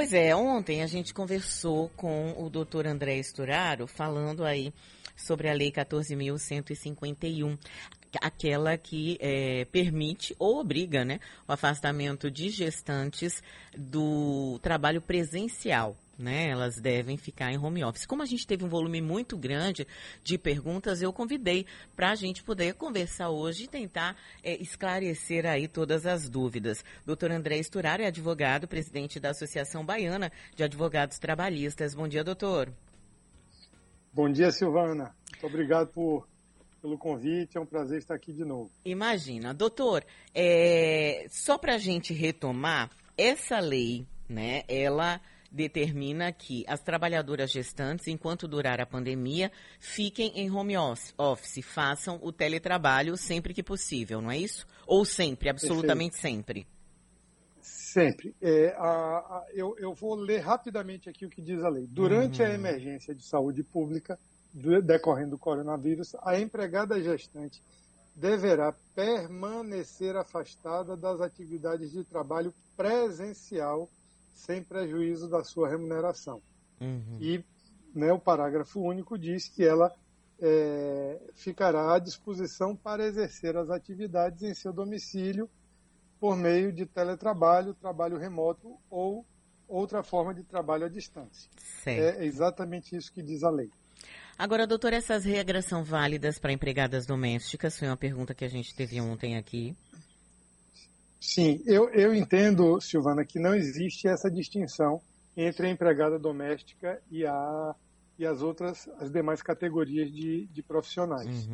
Pois é, ontem a gente conversou com o doutor André Esturaro, falando aí sobre a Lei 14.151, aquela que permite ou obriga, né, o afastamento de gestantes do trabalho presencial. Né, elas devem ficar em home office. Como a gente teve um volume muito grande de perguntas, eu convidei para a gente poder conversar hoje e tentar esclarecer aí todas as dúvidas. Doutor André Esturaro é advogado, presidente da Associação Baiana de Advogados Trabalhistas. Bom dia, doutor. Bom dia, Silvana. Muito obrigado pelo convite, é um prazer estar aqui de novo. Imagina. Doutor, só para a gente retomar, essa lei, né, ela determina que as trabalhadoras gestantes, enquanto durar a pandemia, fiquem em home office, façam o teletrabalho sempre que possível, não é isso? Ou sempre, absolutamente sempre? Sempre. Eu vou ler rapidamente aqui o que diz a lei. Durante a emergência de saúde pública decorrendo do coronavírus, a empregada gestante deverá permanecer afastada das atividades de trabalho presencial sem prejuízo da sua remuneração. E, né, o parágrafo único diz que ela ficará à disposição para exercer as atividades em seu domicílio por meio de teletrabalho, trabalho remoto ou outra forma de trabalho à distância. É exatamente isso que diz a lei. Agora, doutora, essas regras são válidas para empregadas domésticas? Foi uma pergunta que a gente teve ontem aqui. Sim, eu entendo, Silvana, que não existe essa distinção entre a empregada doméstica e as outras, as demais categorias de profissionais.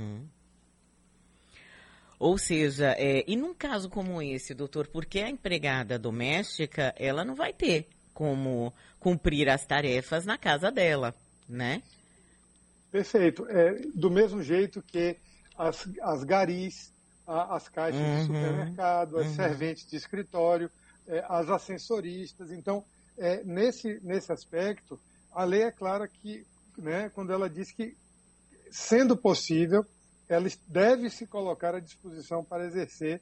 Ou seja, e num caso como esse, doutor, porque a empregada doméstica, ela não vai ter como cumprir as tarefas na casa dela, né? Perfeito. Do mesmo jeito que as garis, as caixas de supermercado, as serventes de escritório, as ascensoristas. Então, nesse aspecto, a lei é clara que, né, quando ela diz que, sendo possível, ela deve se colocar à disposição para exercer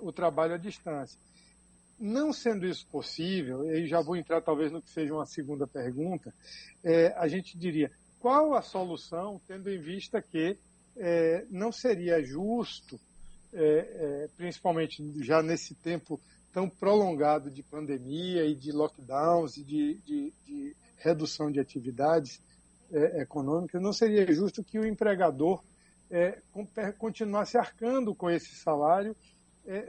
o trabalho à distância. Não sendo isso possível, e já vou entrar talvez no que seja uma segunda pergunta, a gente diria, qual a solução, tendo em vista que não seria justo, principalmente já nesse tempo tão prolongado de pandemia e de lockdowns e de redução de atividades econômicas, não seria justo que o empregador continuasse arcando com esse salário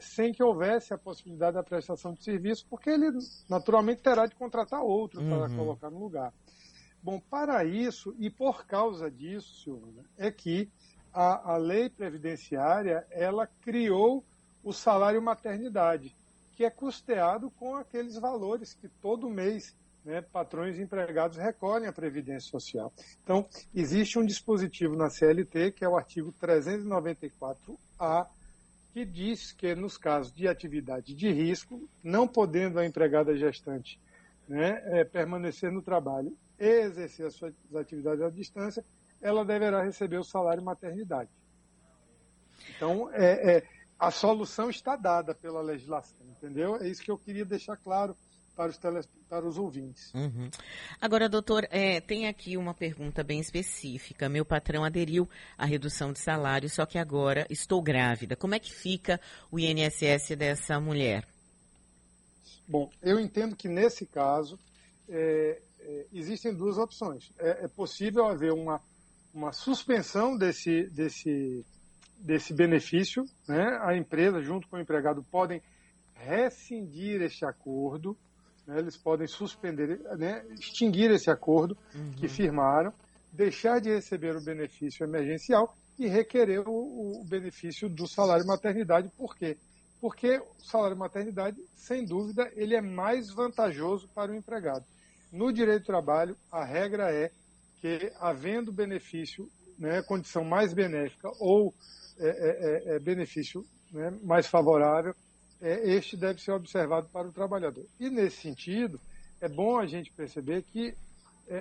sem que houvesse a possibilidade da prestação de serviço, porque ele naturalmente terá de contratar outro para colocar no lugar. Bom, para isso e por causa disso, Silvana, é que a lei previdenciária, ela criou o salário maternidade, que é custeado com aqueles valores que todo mês, né, patrões e empregados recolhem à Previdência Social. Então, existe um dispositivo na CLT, que é o artigo 394A, que diz que, nos casos de atividade de risco, não podendo a empregada gestante, né, permanecer no trabalho e exercer as suas atividades à distância, ela deverá receber o salário maternidade. Então, a solução está dada pela legislação, entendeu? É isso que eu queria deixar claro para os ouvintes. Agora, doutor, tem aqui uma pergunta bem específica. Meu patrão aderiu à redução de salário, só que agora estou grávida. Como é que fica o INSS dessa mulher? Bom, eu entendo que nesse caso existem duas opções. É possível haver uma suspensão desse benefício, né? A empresa, junto com o empregado, podem rescindir este acordo, né? Eles podem suspender, né? Extinguir esse acordo que firmaram, deixar de receber o benefício emergencial e requerer o benefício do salário maternidade. Por quê? Porque o salário maternidade, sem dúvida, ele é mais vantajoso para o empregado. No direito do trabalho, a regra é que, havendo benefício, né, condição mais benéfica ou benefício, né, mais favorável, este deve ser observado para o trabalhador. E, nesse sentido, é bom a gente perceber que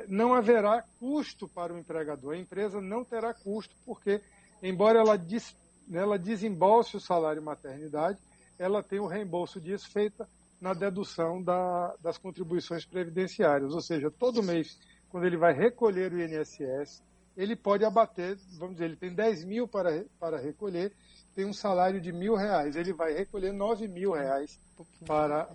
não haverá custo para o empregador. A empresa não terá custo porque, embora ela desembolse o salário maternidade, ela tem o reembolso disso feito na dedução das contribuições previdenciárias. Ou seja, todo mês, quando ele vai recolher o INSS, ele pode abater, vamos dizer, ele tem 10 mil para recolher, tem um salário de R$ 1.000, ele vai recolher 9 mil reais para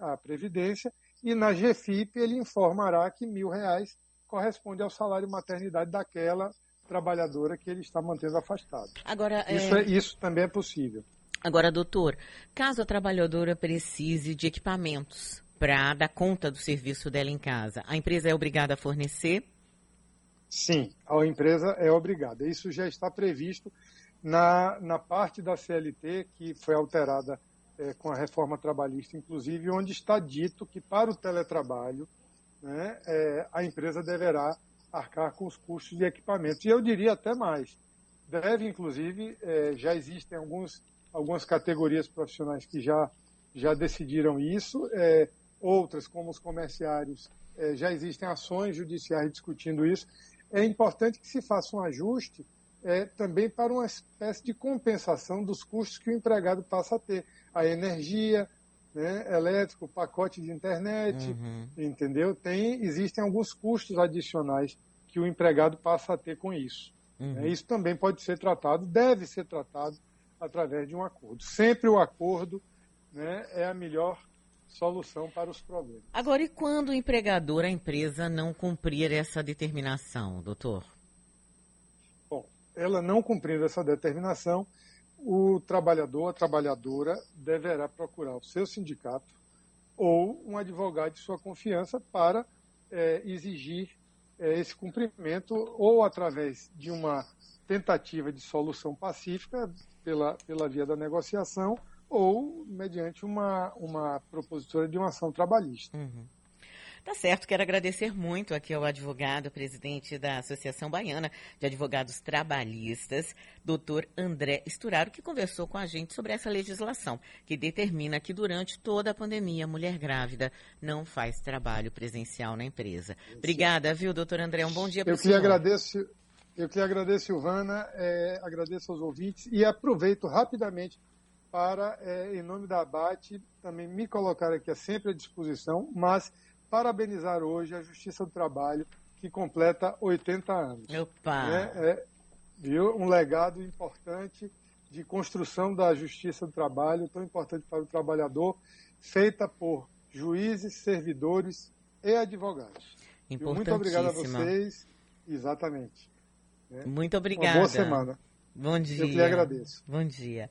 a Previdência, e na GFIP ele informará que R$ 1.000 corresponde ao salário maternidade daquela trabalhadora que ele está mantendo afastada. Agora, isso também é possível. Agora, doutor, caso a trabalhadora precise de equipamentos para dar conta do serviço dela em casa, a empresa é obrigada a fornecer? Sim, a empresa é obrigada. Isso já está previsto na parte da CLT, que foi alterada com a reforma trabalhista, inclusive, onde está dito que para o teletrabalho, né, a empresa deverá arcar com os custos de equipamento. E eu diria até mais. Deve, inclusive, já existem algumas categorias profissionais que já decidiram isso, outras, como os comerciários, já existem ações judiciais discutindo isso. É importante que se faça um ajuste também para uma espécie de compensação dos custos que o empregado passa a ter. A energia, né, elétrico, pacote de internet, entendeu? Existem alguns custos adicionais que o empregado passa a ter com isso. Né? Isso também pode ser tratado, deve ser tratado através de um acordo. Sempre o acordo, né, é a melhor solução para os problemas. Agora, e quando o empregador, a empresa, não cumprir essa determinação, doutor? Bom, ela não cumprindo essa determinação, o trabalhador, a trabalhadora, deverá procurar o seu sindicato ou um advogado de sua confiança para exigir esse cumprimento, ou através de uma tentativa de solução pacífica pela via da negociação, ou mediante uma propositura de uma ação trabalhista. Tá certo, quero agradecer muito aqui ao advogado, presidente da Associação Baiana de Advogados Trabalhistas, doutor André Esturaro, que conversou com a gente sobre essa legislação, que determina que durante toda a pandemia a mulher grávida não faz trabalho presencial na empresa. Obrigada, viu, doutor André? Um bom dia para o senhor. Eu que agradeço, Silvana, agradeço aos ouvintes e aproveito rapidamente para, em nome da ABAT, também me colocar aqui sempre à disposição, mas parabenizar hoje a Justiça do Trabalho, que completa 80 anos. Opa! Viu? Um legado importante de construção da Justiça do Trabalho, tão importante para o trabalhador, feita por juízes, servidores e advogados. Importantíssima. Muito obrigado a vocês. Exatamente. Muito obrigada. Uma boa semana. Bom dia. Eu que lhe agradeço. Bom dia.